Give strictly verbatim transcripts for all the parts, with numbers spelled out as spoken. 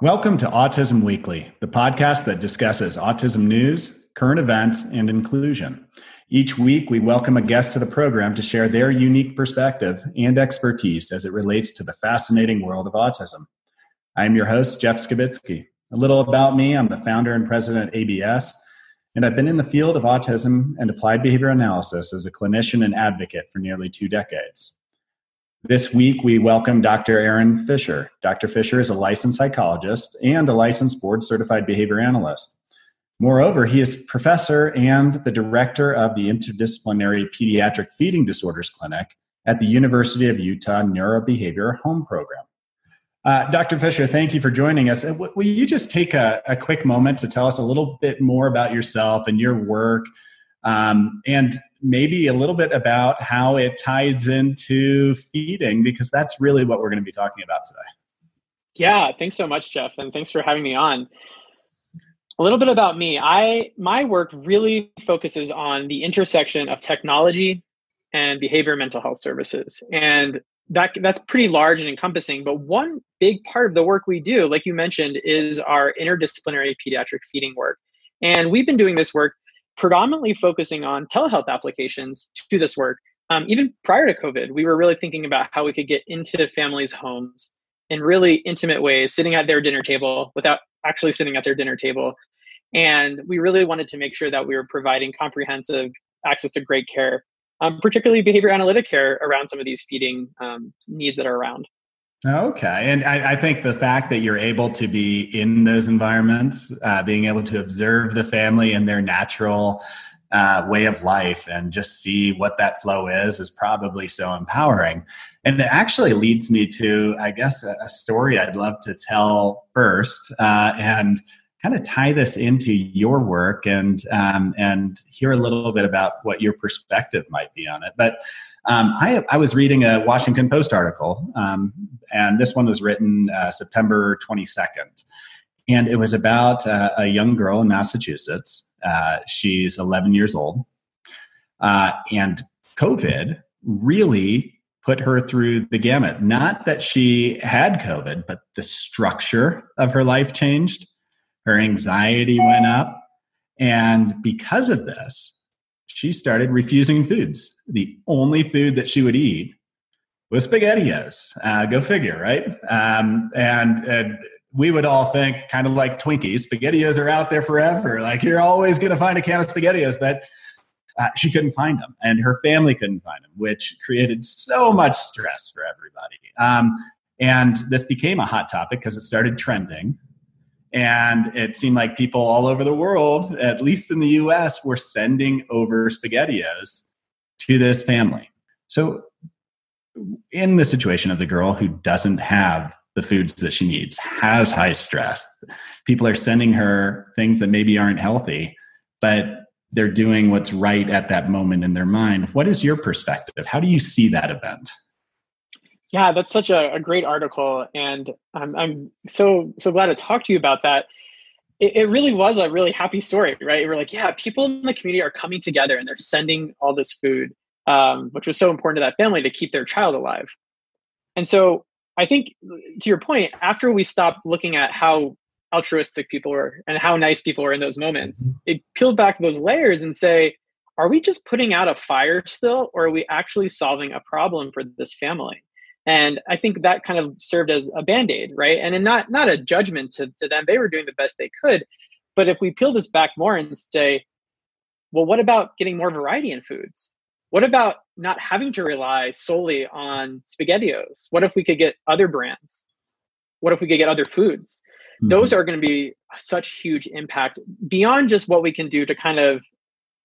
Welcome to Autism Weekly, the podcast that discusses autism news, current events, and inclusion. Each week, we welcome a guest to the program to share their unique perspective and expertise as it relates to the fascinating world of autism. I'm your host, Jeff Skibitzky. A little about me, I'm the founder and president of A B S, and I've been in the field of autism and applied behavior analysis as a clinician and advocate for nearly two decades. This week, we welcome Doctor Aaron Fisher. Doctor Fisher is a licensed psychologist and a licensed board-certified behavior analyst. Moreover, he is professor and the director of the Interdisciplinary Pediatric Feeding Disorders Clinic at the University of Utah Neurobehavioral Home Program. Uh, Doctor Fisher, thank you for joining us. Will you just take a, a quick moment to tell us a little bit more about yourself and your work, um, and maybe a little bit about how it ties into feeding, because that's really what we're going to be talking about today. Yeah, thanks so much, Jeff, and thanks for having me on. A little bit about me. I my work really focuses on the intersection of technology and behavior mental health services, and That, that's pretty large and encompassing, but one big part of the work we do, like you mentioned, is our interdisciplinary pediatric feeding work. And we've been doing this work predominantly focusing on telehealth applications to this work. Um, even prior to COVID, we were really thinking about how we could get into families' homes in really intimate ways, sitting at their dinner table without actually sitting at their dinner table. And we really wanted to make sure that we were providing comprehensive access to great care, Um, particularly behavior analytic care around some of these feeding um, needs that are around. Okay. And I, I think the fact that you're able to be in those environments, uh, being able to observe the family in their natural uh, way of life and just see what that flow is, is probably so empowering. And it actually leads me to, I guess, a, a story I'd love to tell first uh, and kind of tie this into your work and um, and hear a little bit about what your perspective might be on it. But um, I, I was reading a Washington Post article, um, and this one was written uh, September twenty-second. And it was about uh, a young girl in Massachusetts. Uh, she's eleven years old. Uh, and COVID really put her through the gamut. Not that she had COVID, but the structure of her life changed. Her anxiety went up, and because of this, she started refusing foods. The only food that she would eat was SpaghettiOs. Uh, go figure, right? Um, and, and we would all think, kind of like Twinkies, SpaghettiOs are out there forever. Like, you're always going to find a can of SpaghettiOs, but uh, she couldn't find them, and her family couldn't find them, which created so much stress for everybody. Um, and this became a hot topic because it started trending. And it seemed like people all over the world, at least in the U S, were sending over SpaghettiOs to this family. So in the situation of the girl who doesn't have the foods that she needs, has high stress, people are sending her things that maybe aren't healthy, but they're doing what's right at that moment in their mind. What is your perspective? How do you see that event? Yeah, that's such a, a great article, and um, I'm so so glad to talk to you about that. It, it really was a really happy story, right? We're like, yeah, people in the community are coming together and they're sending all this food, um, which was so important to that family to keep their child alive. And so I think, to your point, after we stopped looking at how altruistic people were and how nice people were in those moments, it peeled back those layers and say, are we just putting out a fire still, or are we actually solving a problem for this family? And I think that kind of served as a Band-Aid, right? And not not a judgment to, to them. They were doing the best they could. But if we peel this back more and say, well, what about getting more variety in foods? What about not having to rely solely on SpaghettiOs? What if we could get other brands? What if we could get other foods? Mm-hmm. Those are going to be such huge impact beyond just what we can do to kind of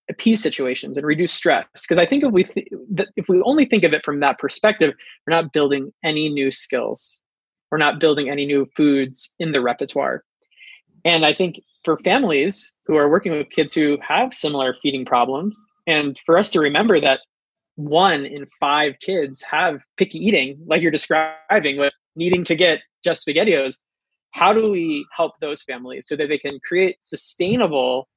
appease situations and reduce stress. Because I think if we th- if we only think of it from that perspective, we're not building any new skills. We're not building any new foods in the repertoire. And I think for families who are working with kids who have similar feeding problems, and for us to remember that one in five kids have picky eating, like you're describing, with needing to get just SpaghettiOs, how do we help those families so that they can create sustainable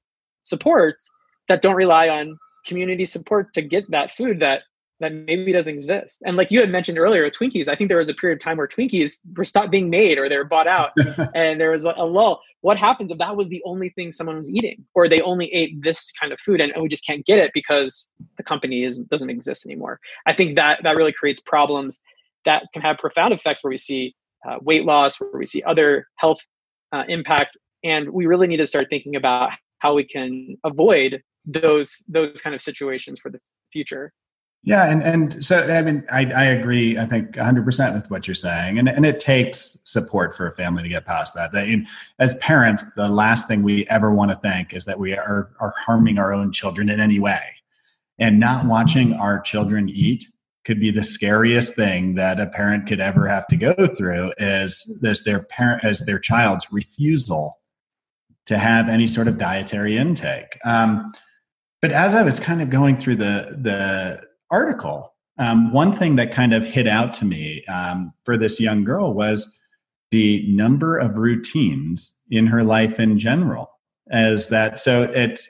supports that don't rely on community support to get that food that, that maybe doesn't exist. And like you had mentioned earlier, Twinkies, I think there was a period of time where Twinkies were stopped being made or they were bought out and there was a, a lull. What happens if that was the only thing someone was eating, or they only ate this kind of food and, and we just can't get it because the company is, doesn't exist anymore? I think that that really creates problems that can have profound effects where we see uh, weight loss, where we see other health uh, impact. And we really need to start thinking about how we can avoid those those kind of situations for the future. Yeah. And, and so, I mean, I, I agree, I think one hundred percent with what you're saying. And, and it takes support for a family to get past that. that in, as parents, the last thing we ever want to think is that we are, are harming our own children in any way. And not watching our children eat could be the scariest thing that a parent could ever have to go through, is this their parent, as their child's refusal to have any sort of dietary intake. Um, but as I was kind of going through the, the, article, um, one thing that kind of hit out to me um, for this young girl was the number of routines in her life in general. As that, so it's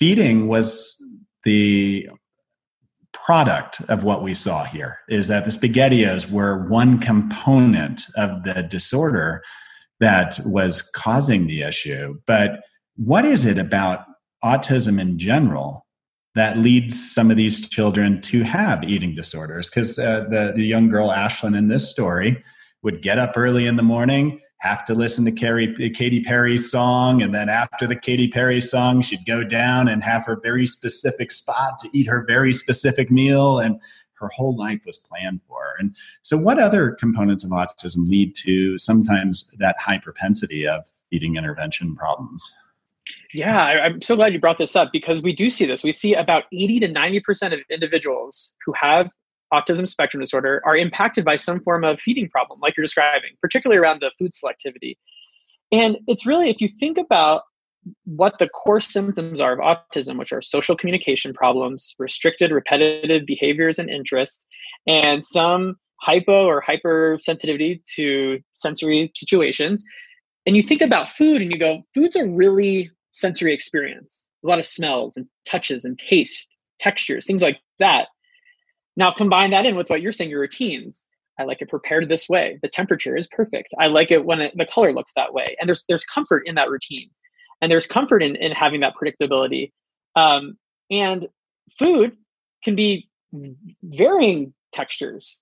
feeding was the product of what we saw here, is that the SpaghettiOs were one component of the disorder that was causing the issue. But what is it about autism in general that leads some of these children to have eating disorders? Because uh, the, the young girl, Ashlyn, in this story would get up early in the morning, have to listen to Carrie, Katy Perry's song, and then after the Katy Perry song, she'd go down and have her very specific spot to eat her very specific meal, and her whole life was planned for her. And so what other components of autism lead to sometimes that high propensity of eating intervention problems? Yeah, I'm so glad you brought this up, because we do see this. We see about eighty to ninety percent of individuals who have autism spectrum disorder are impacted by some form of feeding problem, like you're describing, particularly around the food selectivity. And it's really, if you think about what the core symptoms are of autism, which are social communication problems, restricted, repetitive behaviors and interests, and some hypo or hypersensitivity to sensory situations. And you think about food and you go, food's a really sensory experience, a lot of smells and touches and taste, textures, things like that. Now combine that in with what you're saying, your routines. I like it prepared this way. The temperature is perfect. I like it when it, the color looks that way. And there's there's comfort in that routine. And there's comfort in, in having that predictability. Um, and food can be varying textures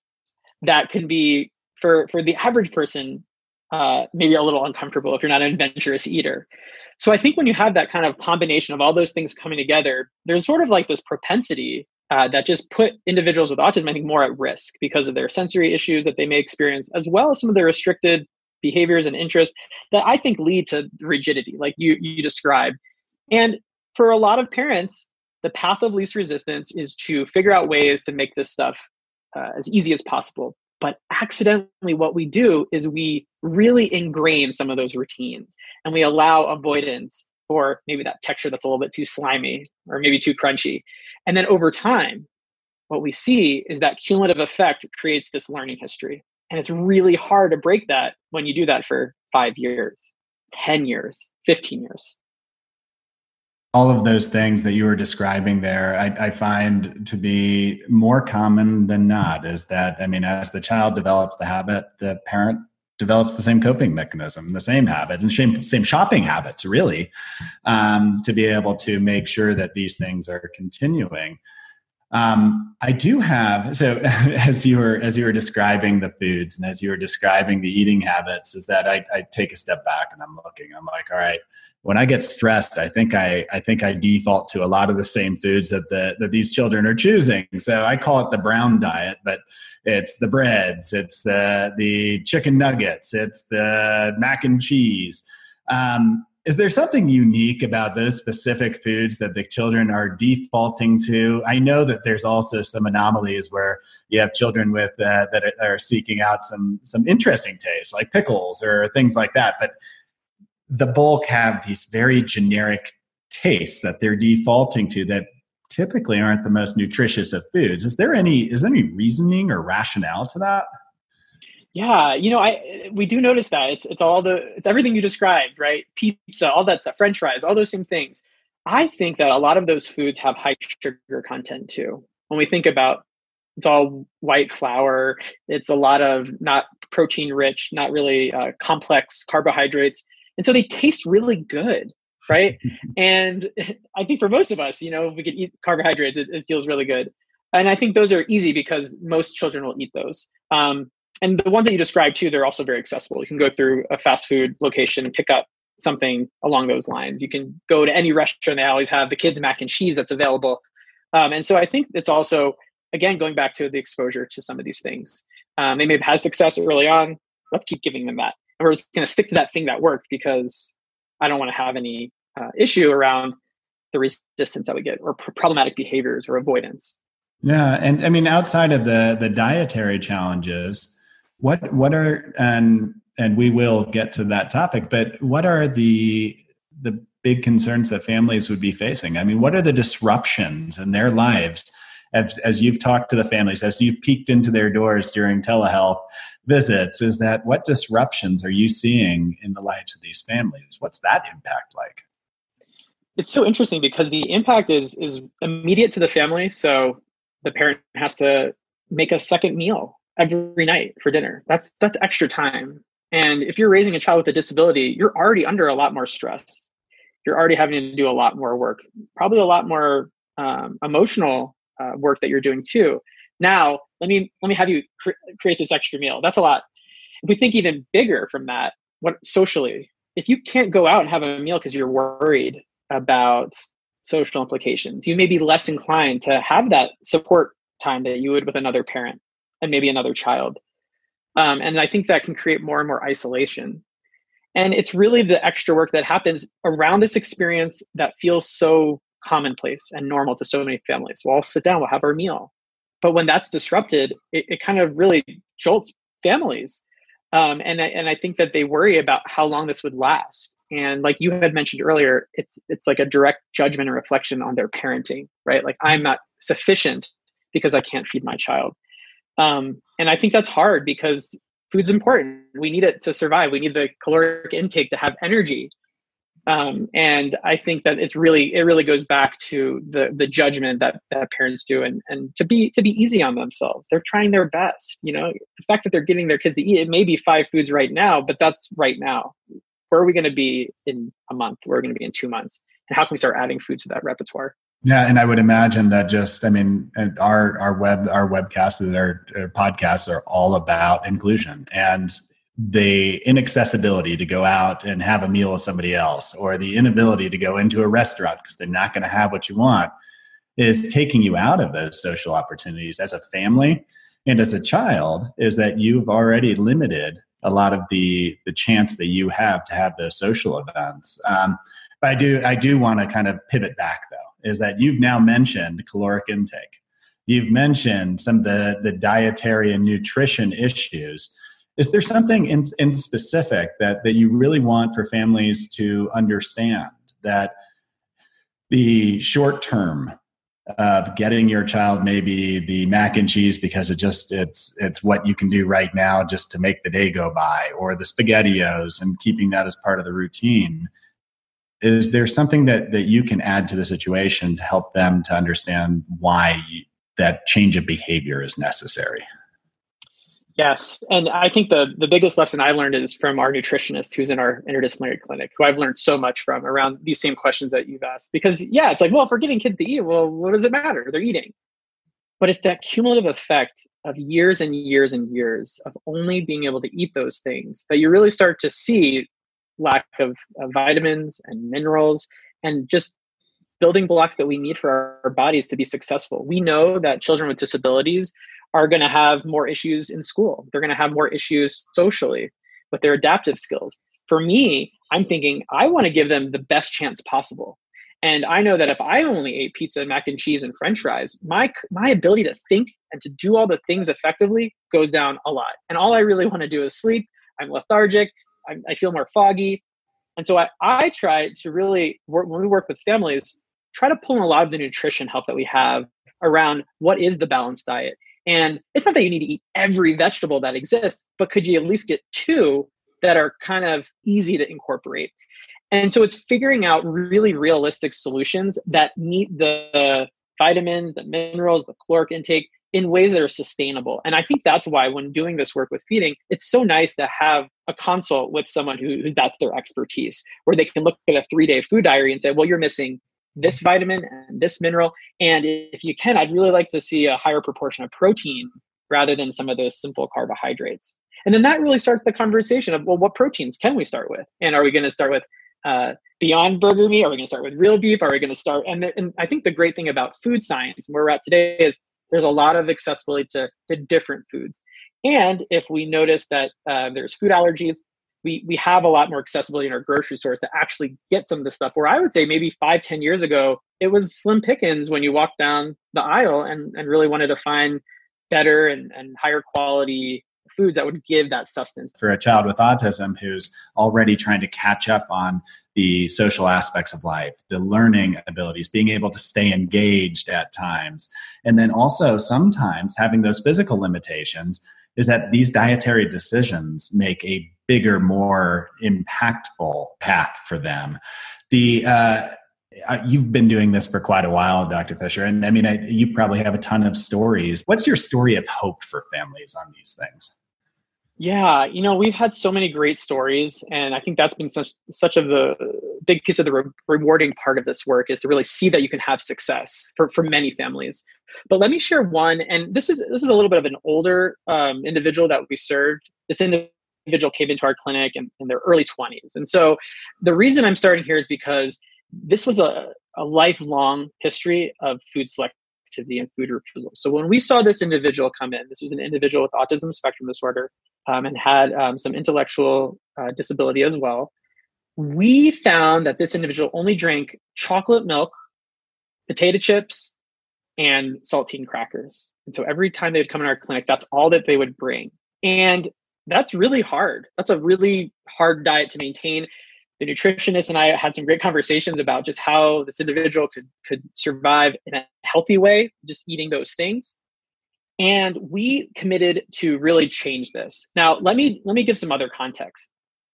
that can be, for, for the average person, Uh, maybe a little uncomfortable if you're not an adventurous eater. So I think when you have that kind of combination of all those things coming together, there's sort of like this propensity uh, that just put individuals with autism, I think, more at risk because of their sensory issues that they may experience, as well as some of their restricted behaviors and interests that I think lead to rigidity, like you, you described. And for a lot of parents, the path of least resistance is to figure out ways to make this stuff uh, as easy as possible. But accidentally, what we do is we really ingrain some of those routines, and we allow avoidance, or maybe that texture that's a little bit too slimy or maybe too crunchy. And then over time, what we see is that cumulative effect creates this learning history. And it's really hard to break that when you do that for five years, ten years, fifteen years. All of those things that you were describing there, I, I find to be more common than not, is that, I mean, as the child develops the habit, the parent develops the same coping mechanism, the same habit, and same, same shopping habits, really, um, to be able to make sure that these things are continuing. Um, I do have, so as you were, as you were describing the foods and as you were describing the eating habits, is that I, I take a step back and I'm looking, I'm like, all right, when I get stressed, I think I, I think I default to a lot of the same foods that the, that these children are choosing. So I call it the brown diet, but it's the breads, it's the, the chicken nuggets, it's the mac and cheese. Um, Is there something unique about those specific foods that the children are defaulting to? I know that there's also some anomalies where you have children with uh, that are, are seeking out some some interesting tastes, like pickles or things like that. But the bulk have these very generic tastes that they're defaulting to that typically aren't the most nutritious of foods. Is there any is there any reasoning or rationale to that? Yeah, you know, I we do notice that it's it's all the it's everything you described, right? Pizza, all that stuff, French fries, all those same things. I think that a lot of those foods have high sugar content too. When we think about it's all white flour. It's a lot of not protein rich, not really uh, complex carbohydrates. And so they taste really good, right? And I think for most of us, you know, if we could eat carbohydrates, it, it feels really good. And I think those are easy because most children will eat those. Um, and the ones that you described too, they're also very accessible. You can go through a fast food location and pick up something along those lines. You can go to any restaurant. They always have the kids' mac and cheese that's available. Um, and so I think it's also, again, going back to the exposure to some of these things. Um, they may have had success early on. Let's keep giving them that. And we're just going to stick to that thing that worked because I don't want to have any uh, issue around the resistance that we get or pr- problematic behaviors or avoidance. Yeah. And I mean, outside of the the dietary challenges, what what are, and and we will get to that topic, but what are the the big concerns that families would be facing? I mean, what are the disruptions in their lives as, as you've talked to the families, as you've peeked into their doors during telehealth visits? Is that what disruptions are you seeing in the lives of these families? What's that impact like? It's so interesting because the impact is is immediate to the family. So the parent has to make a second meal every night for dinner. That's that's extra time. And if you're raising a child with a disability, you're already under a lot more stress. You're already having to do a lot more work, probably a lot more um, emotional uh, work that you're doing too. Now, let me let me have you cre- create this extra meal. That's a lot. If we think even bigger from that, what socially, if you can't go out and have a meal because you're worried about social implications, you may be less inclined to have that support time that you would with another parent and maybe another child. Um, and I think that can create more and more isolation. And it's really the extra work that happens around this experience that feels so commonplace and normal to so many families. We'll all sit down, we'll have our meal. But when that's disrupted, it, it kind of really jolts families. Um, and, I, and I think that they worry about how long this would last. And like you had mentioned earlier, it's it's like a direct judgment and reflection on their parenting, right? Like, I'm not sufficient because I can't feed my child. Um, and I think that's hard because food's important. We need it to survive. We need the caloric intake to have energy. Um, and I think that it's really, it really goes back to the the judgment that, that parents do, and, and to be to be easy on themselves. They're trying their best. You know, the fact that they're getting their kids to eat, it may be five foods right now, but that's right now. Where are we going to be in a month? Where are we going to be in two months? And how can we start adding food to that repertoire? Yeah, and I would imagine that just, I mean, our our web our webcasts, our, our podcasts are all about inclusion and the inaccessibility to go out and have a meal with somebody else, or the inability to go into a restaurant because they're not going to have what you want, is taking you out of those social opportunities as a family and as a child. Is that you've already limited a lot of the the chance that you have to have those social events. Um, but I do I do want to kind of pivot back though. Is that you've now mentioned caloric intake. You've mentioned some of the, the dietary and nutrition issues. Is there something in, in specific that, that you really want for families to understand, that the short term of getting your child maybe the mac and cheese because it just it's it's what you can do right now just to make the day go by, or the SpaghettiOs and keeping that as part of the routine? Is there something that, that you can add to the situation to help them to understand why you, that change of behavior is necessary? Yes. And I think the, the biggest lesson I learned is from our nutritionist who's in our interdisciplinary clinic, who I've learned so much from around these same questions that you've asked. Because, yeah, it's like, well, if we're getting kids to eat, well, what does it matter? They're eating. But it's that cumulative effect of years and years and years of only being able to eat those things that you really start to see lack of uh, vitamins and minerals and just building blocks that we need for our, our bodies to be successful. We know that children with disabilities are going to have more issues in school. They're going to have more issues socially with their adaptive skills. For me, I'm thinking I want to give them the best chance possible. And I know that if I only ate pizza and mac and cheese and french fries, my my ability to think and to do all the things effectively goes down a lot. And all I really want to do is sleep. I'm lethargic. I, I feel more foggy. And so I, I try to really, work, when we work with families, try to pull in a lot of the nutrition help that we have around what is the balanced diet. And it's not that you need to eat every vegetable that exists, but could you at least get two that are kind of easy to incorporate? And so it's figuring out really realistic solutions that meet the vitamins, the minerals, the caloric intake, in ways that are sustainable. And I think that's why when doing this work with feeding, it's so nice to have a consult with someone who, who that's their expertise, where they can look at a three-day food diary and say, well, you're missing this vitamin and this mineral. And if you can, I'd really like to see a higher proportion of protein rather than some of those simple carbohydrates. And then that really starts the conversation of, well, what proteins can we start with? And are we going to start with uh, Beyond Burger meat? Are we going to start with real beef? Are we going to start? And, the, and I think the great thing about food science and where we're at today is there's a lot of accessibility to, to different foods. And if we notice that uh, there's food allergies, we we have a lot more accessibility in our grocery stores to actually get some of this stuff, where I would say maybe five, ten years ago, it was slim pickings when you walked down the aisle and, and really wanted to find better and, and higher quality foods that would give that sustenance. For a child with autism who's already trying to catch up on the social aspects of life, the learning abilities, being able to stay engaged at times, and then also sometimes having those physical limitations, is that these dietary decisions make a bigger, more impactful path for them. The uh, you've been doing this for quite a while, Doctor Fisher, and I mean, I, you probably have a ton of stories. What's your story of hope for families on these things? Yeah, you know, we've had so many great stories, and I think that's been such such of the big piece of the re- rewarding part of this work, is to really see that you can have success for, for many families. But let me share one, and this is this is a little bit of an older um, individual that we served. This individual came into our clinic in, in their early twenties, and so the reason I'm starting here is because this was a, a lifelong history of food selection and food refusal. So when we saw this individual come in, this was an individual with autism spectrum disorder um, and had um, some intellectual uh, disability as well. We found that this individual only drank chocolate milk, potato chips, and saltine crackers. And so every time they would come in our clinic, that's all that they would bring. And that's really hard. That's a really hard diet to maintain. The nutritionist and I had some great conversations about just how this individual could could survive in a healthy way, just eating those things. And we committed to really change this. Now, let me let me give some other context.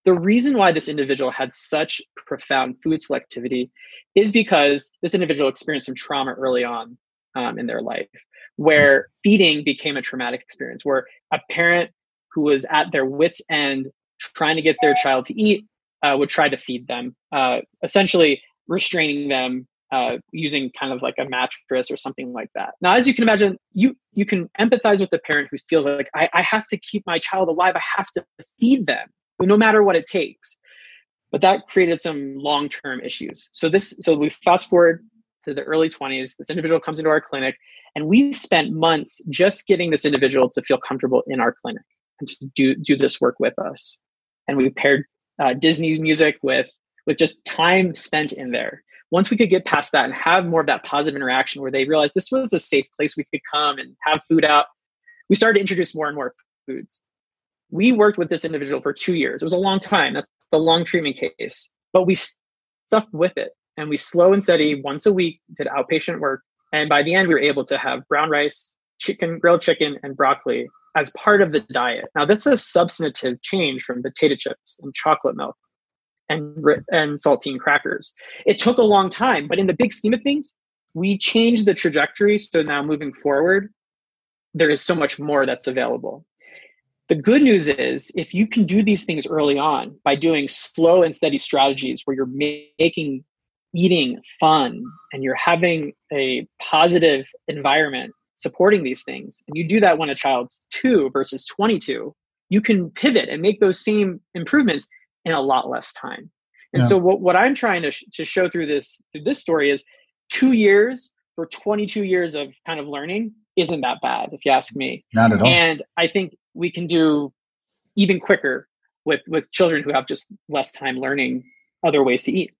The reason why this individual had such profound food selectivity is because this individual experienced some trauma early on um, in their life, where feeding became a traumatic experience, where a parent who was at their wit's end trying to get their child to eat Uh, would try to feed them, uh, essentially restraining them uh, using kind of like a mattress or something like that. Now, as you can imagine, you you can empathize with the parent who feels like, I, I have to keep my child alive. I have to feed them no matter what it takes. But that created some long-term issues. So this, so we fast forward to the early twenties. This individual comes into our clinic, and we spent months just getting this individual to feel comfortable in our clinic and to do, do this work with us. And we paired Uh, Disney's music with with just time spent in there. Once we could get past that and have more of that positive interaction where they realized this was a safe place we could come and have food out, we started to introduce more and more foods. We worked with this individual for two years. It was a long time. That's a long treatment case. But we stuck with it. And we slow and steady, once a week, did outpatient work. And by the end, we were able to have brown rice, chicken, grilled chicken, and broccoli as part of the diet. Now, that's a substantive change from potato chips and chocolate milk and, and saltine crackers. It took a long time, but in the big scheme of things, we changed the trajectory. So now moving forward, there is so much more that's available. The good news is, if you can do these things early on by doing slow and steady strategies where you're making eating fun and you're having a positive environment supporting these things, and you do that when a child's two versus twenty-two, you can pivot and make those same improvements in a lot less time. And yeah. so what, what I'm trying to, sh- to show through this, through this story is two years for twenty-two years of kind of learning isn't that bad, if you ask me. Not at all. And I think we can do even quicker with, with children who have just less time learning other ways to eat.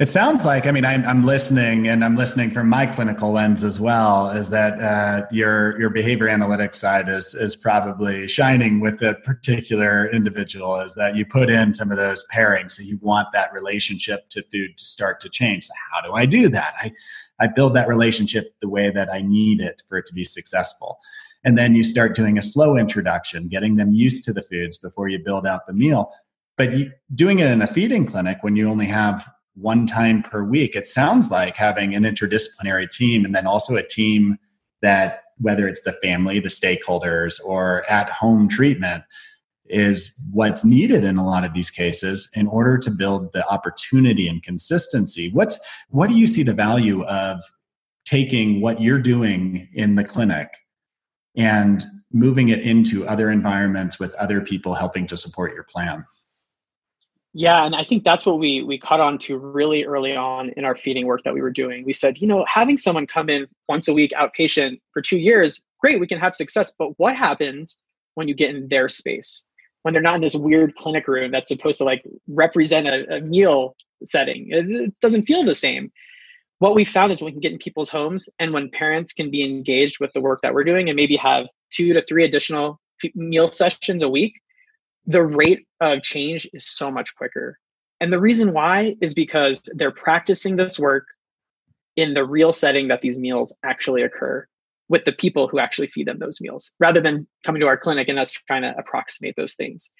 It sounds like, I mean, I'm, I'm listening and I'm listening from my clinical lens as well, is that uh, your your behavior analytics side is is probably shining with that particular individual, is that you put in some of those pairings. So you want that relationship to food to start to change. So how do I do that? I, I build that relationship the way that I need it for it to be successful. And then you start doing a slow introduction, getting them used to the foods before you build out the meal. But you, doing it in a feeding clinic when you only have one time per week, it sounds like having an interdisciplinary team and then also a team that whether it's the family, the stakeholders, or at-home treatment is what's needed in a lot of these cases in order to build the opportunity and consistency. What's, what do you see the value of taking what you're doing in the clinic and moving it into other environments with other people helping to support your plan? Yeah, and I think that's what we we caught on to really early on in our feeding work that we were doing. We said, you know, having someone come in once a week outpatient for two years, great, we can have success. But what happens when you get in their space, when they're not in this weird clinic room that's supposed to like represent a, a meal setting? It, it doesn't feel the same. What we found is when we can get in people's homes and when parents can be engaged with the work that we're doing and maybe have two to three additional meal sessions a week, the rate of change is so much quicker. And the reason why is because they're practicing this work in the real setting that these meals actually occur with the people who actually feed them those meals, rather than coming to our clinic and us trying to approximate those things.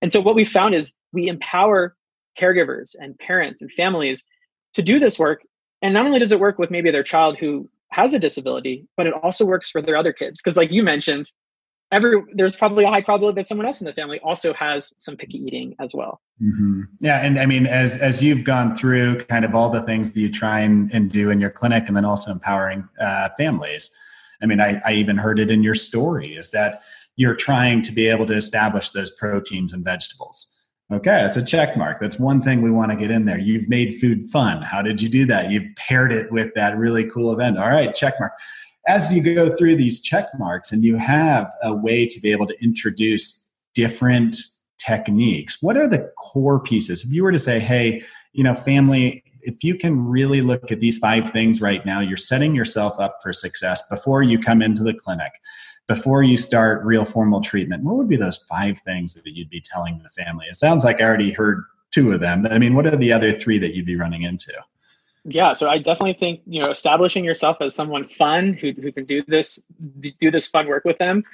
And so what we found is we empower caregivers and parents and families to do this work. And not only does it work with maybe their child who has a disability, but it also works for their other kids. Because like you mentioned, Every, there's probably a high probability that someone else in the family also has some picky eating as well. Mm-hmm. Yeah. And I mean, as as you've gone through kind of all the things that you try and, and do in your clinic, and then also empowering uh, families, I mean, I, I even heard it in your story, is that you're trying to be able to establish those proteins and vegetables. Okay, that's a check mark. That's one thing we want to get in there. You've made food fun. How did you do that? You've paired it with that really cool event. All right, check mark. As you go through these check marks and you have a way to be able to introduce different techniques, what are the core pieces? If you were to say, hey, you know, family, if you can really look at these five things right now, you're setting yourself up for success before you come into the clinic, before you start real formal treatment, what would be those five things that you'd be telling the family? It sounds like I already heard two of them. I mean, what are the other three that you'd be running into? Yeah, so I definitely think, you know, establishing yourself as someone fun who who can do this do this fun work with them.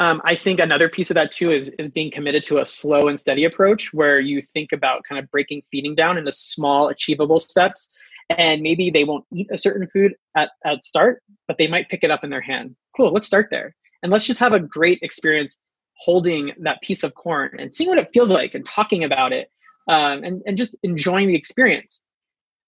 Um, I think another piece of that too is is being committed to a slow and steady approach where you think about kind of breaking feeding down into small, achievable steps. And maybe they won't eat a certain food at at start, but they might pick it up in their hand. Cool, let's start there, and let's just have a great experience holding that piece of corn and seeing what it feels like, and talking about it, um, and and just enjoying the experience.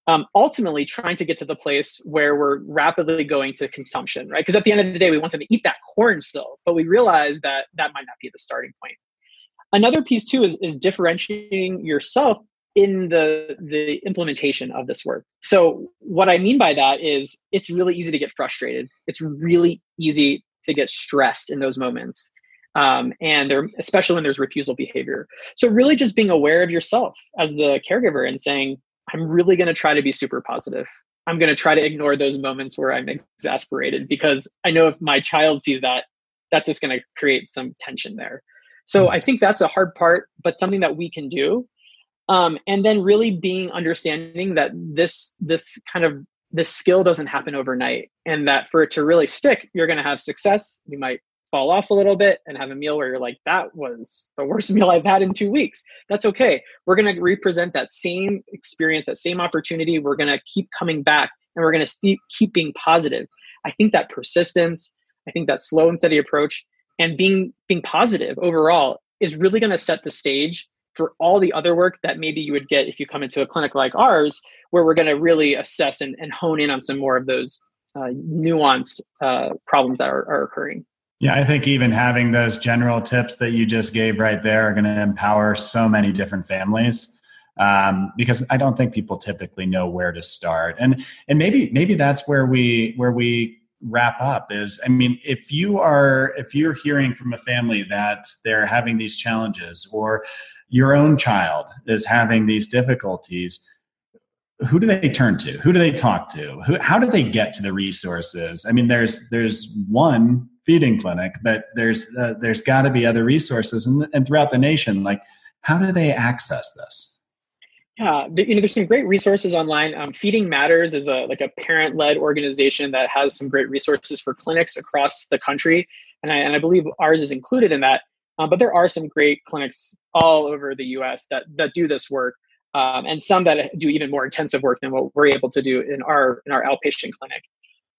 Um, ultimately trying to get to the place where we're rapidly going to consumption, right? Because at the end of the day, we want them to eat that corn still, but we realize that that might not be the starting point. Another piece too is, is differentiating yourself in the, the implementation of this work. So what I mean by that is it's really easy to get frustrated. It's really easy to get stressed in those moments. Um, and there, especially when there's refusal behavior. So really just being aware of yourself as the caregiver and saying, I'm really going to try to be super positive. I'm going to try to ignore those moments where I'm exasperated, because I know if my child sees that, that's just going to create some tension there. So I think that's a hard part, but something that we can do. Um, and then really being understanding that this, this kind of, this skill doesn't happen overnight, and that for it to really stick, you're going to have success. You might fall off a little bit and have a meal where you're like, that was the worst meal I've had in two weeks. That's okay. We're going to represent that same experience, that same opportunity. We're going to keep coming back, and we're going to keep being positive. I think that persistence, I think that slow and steady approach, and being, being positive overall is really going to set the stage for all the other work that maybe you would get if you come into a clinic like ours, where we're going to really assess and, and hone in on some more of those uh, nuanced uh, problems that are, are occurring. Yeah, I think even having those general tips that you just gave right there are going to empower so many different families, um, because I don't think people typically know where to start. And and maybe maybe that's where we where we wrap up is, I mean, if you are if you're hearing from a family that they're having these challenges, or your own child is having these difficulties, who do they turn to? Who do they talk to? Who, how do they get to the resources? I mean, there's there's one feeding clinic, but there's uh, there's got to be other resources, and, and throughout the nation, like, how do they access this? Yeah, you know, there's some great resources online. Um, Feeding Matters is a like a parent-led organization that has some great resources for clinics across the country, and I and I believe ours is included in that. Um, but there are some great clinics all over the U S that that do this work, um, and some that do even more intensive work than what we're able to do in our in our outpatient clinic.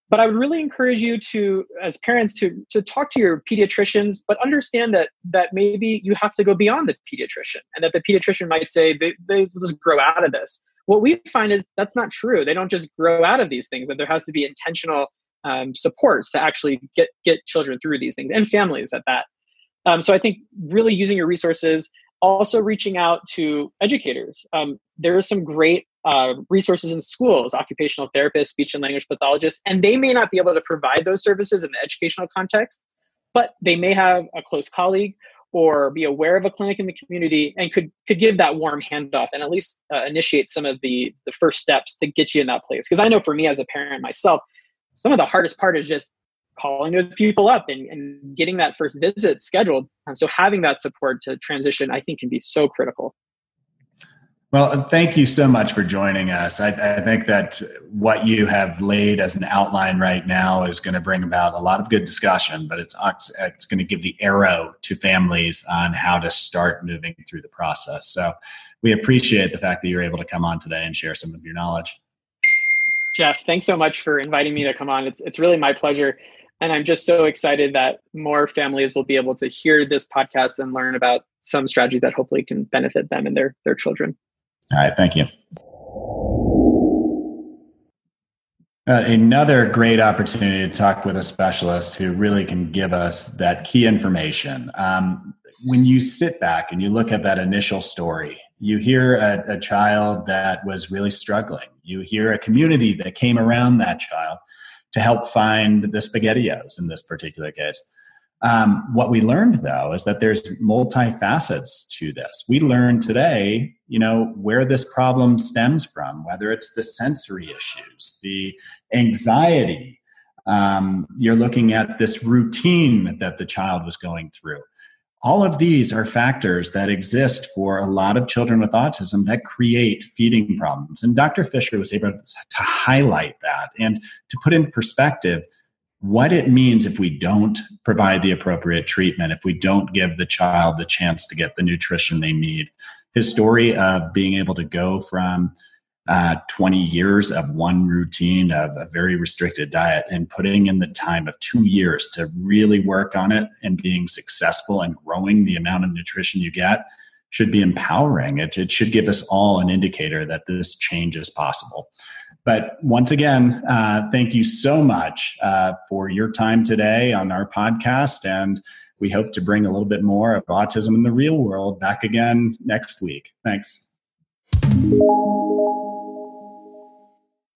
But I would really encourage you to, as parents, to, to talk to your pediatricians, but understand that that maybe you have to go beyond the pediatrician and that the pediatrician might say, they, they just grow out of this. What we find is that's not true. They don't just grow out of these things, that there has to be intentional um, supports to actually get, get children through these things and families at that. Um, so I think really using your resources, also reaching out to educators. Um, there are some great uh, resources in schools, occupational therapists, speech and language pathologists, and they may not be able to provide those services in the educational context, but they may have a close colleague or be aware of a clinic in the community and could could give that warm handoff and at least uh, initiate some of the, the first steps to get you in that place. Because I know for me as a parent myself, some of the hardest part is just calling those people up and, and getting that first visit scheduled. And so having that support to transition, I think, can be so critical. Well, thank you so much for joining us. I, I think that what you have laid as an outline right now is going to bring about a lot of good discussion, but it's, it's going to give the arrow to families on how to start moving through the process. So we appreciate the fact that you're able to come on today and share some of your knowledge. Jeff, thanks so much for inviting me to come on. It's, it's really my pleasure. And I'm just so excited that more families will be able to hear this podcast and learn about some strategies that hopefully can benefit them and their, their children. All right. Thank you. Uh, another great opportunity to talk with a specialist who really can give us that key information. Um, when you sit back and you look at that initial story, you hear a, a child that was really struggling. You hear a community that came around that child to help find the SpaghettiOs in this particular case. Um, what we learned, though, is that there's multifacets to this. We learned today, you know, where this problem stems from, whether it's the sensory issues, the anxiety. Um, you're looking at this routine that the child was going through. All of these are factors that exist for a lot of children with autism that create feeding problems. And Doctor Fisher was able to highlight that and to put in perspective what it means if we don't provide the appropriate treatment, if we don't give the child the chance to get the nutrition they need. His story of being able to go from uh, twenty years of one routine of a very restricted diet and putting in the time of two years to really work on it and being successful and growing the amount of nutrition you get should be empowering. It, it should give us all an indicator that this change is possible. But once again, uh, thank you so much uh, for your time today on our podcast. And we hope to bring a little bit more of autism in the real world back again next week. Thanks.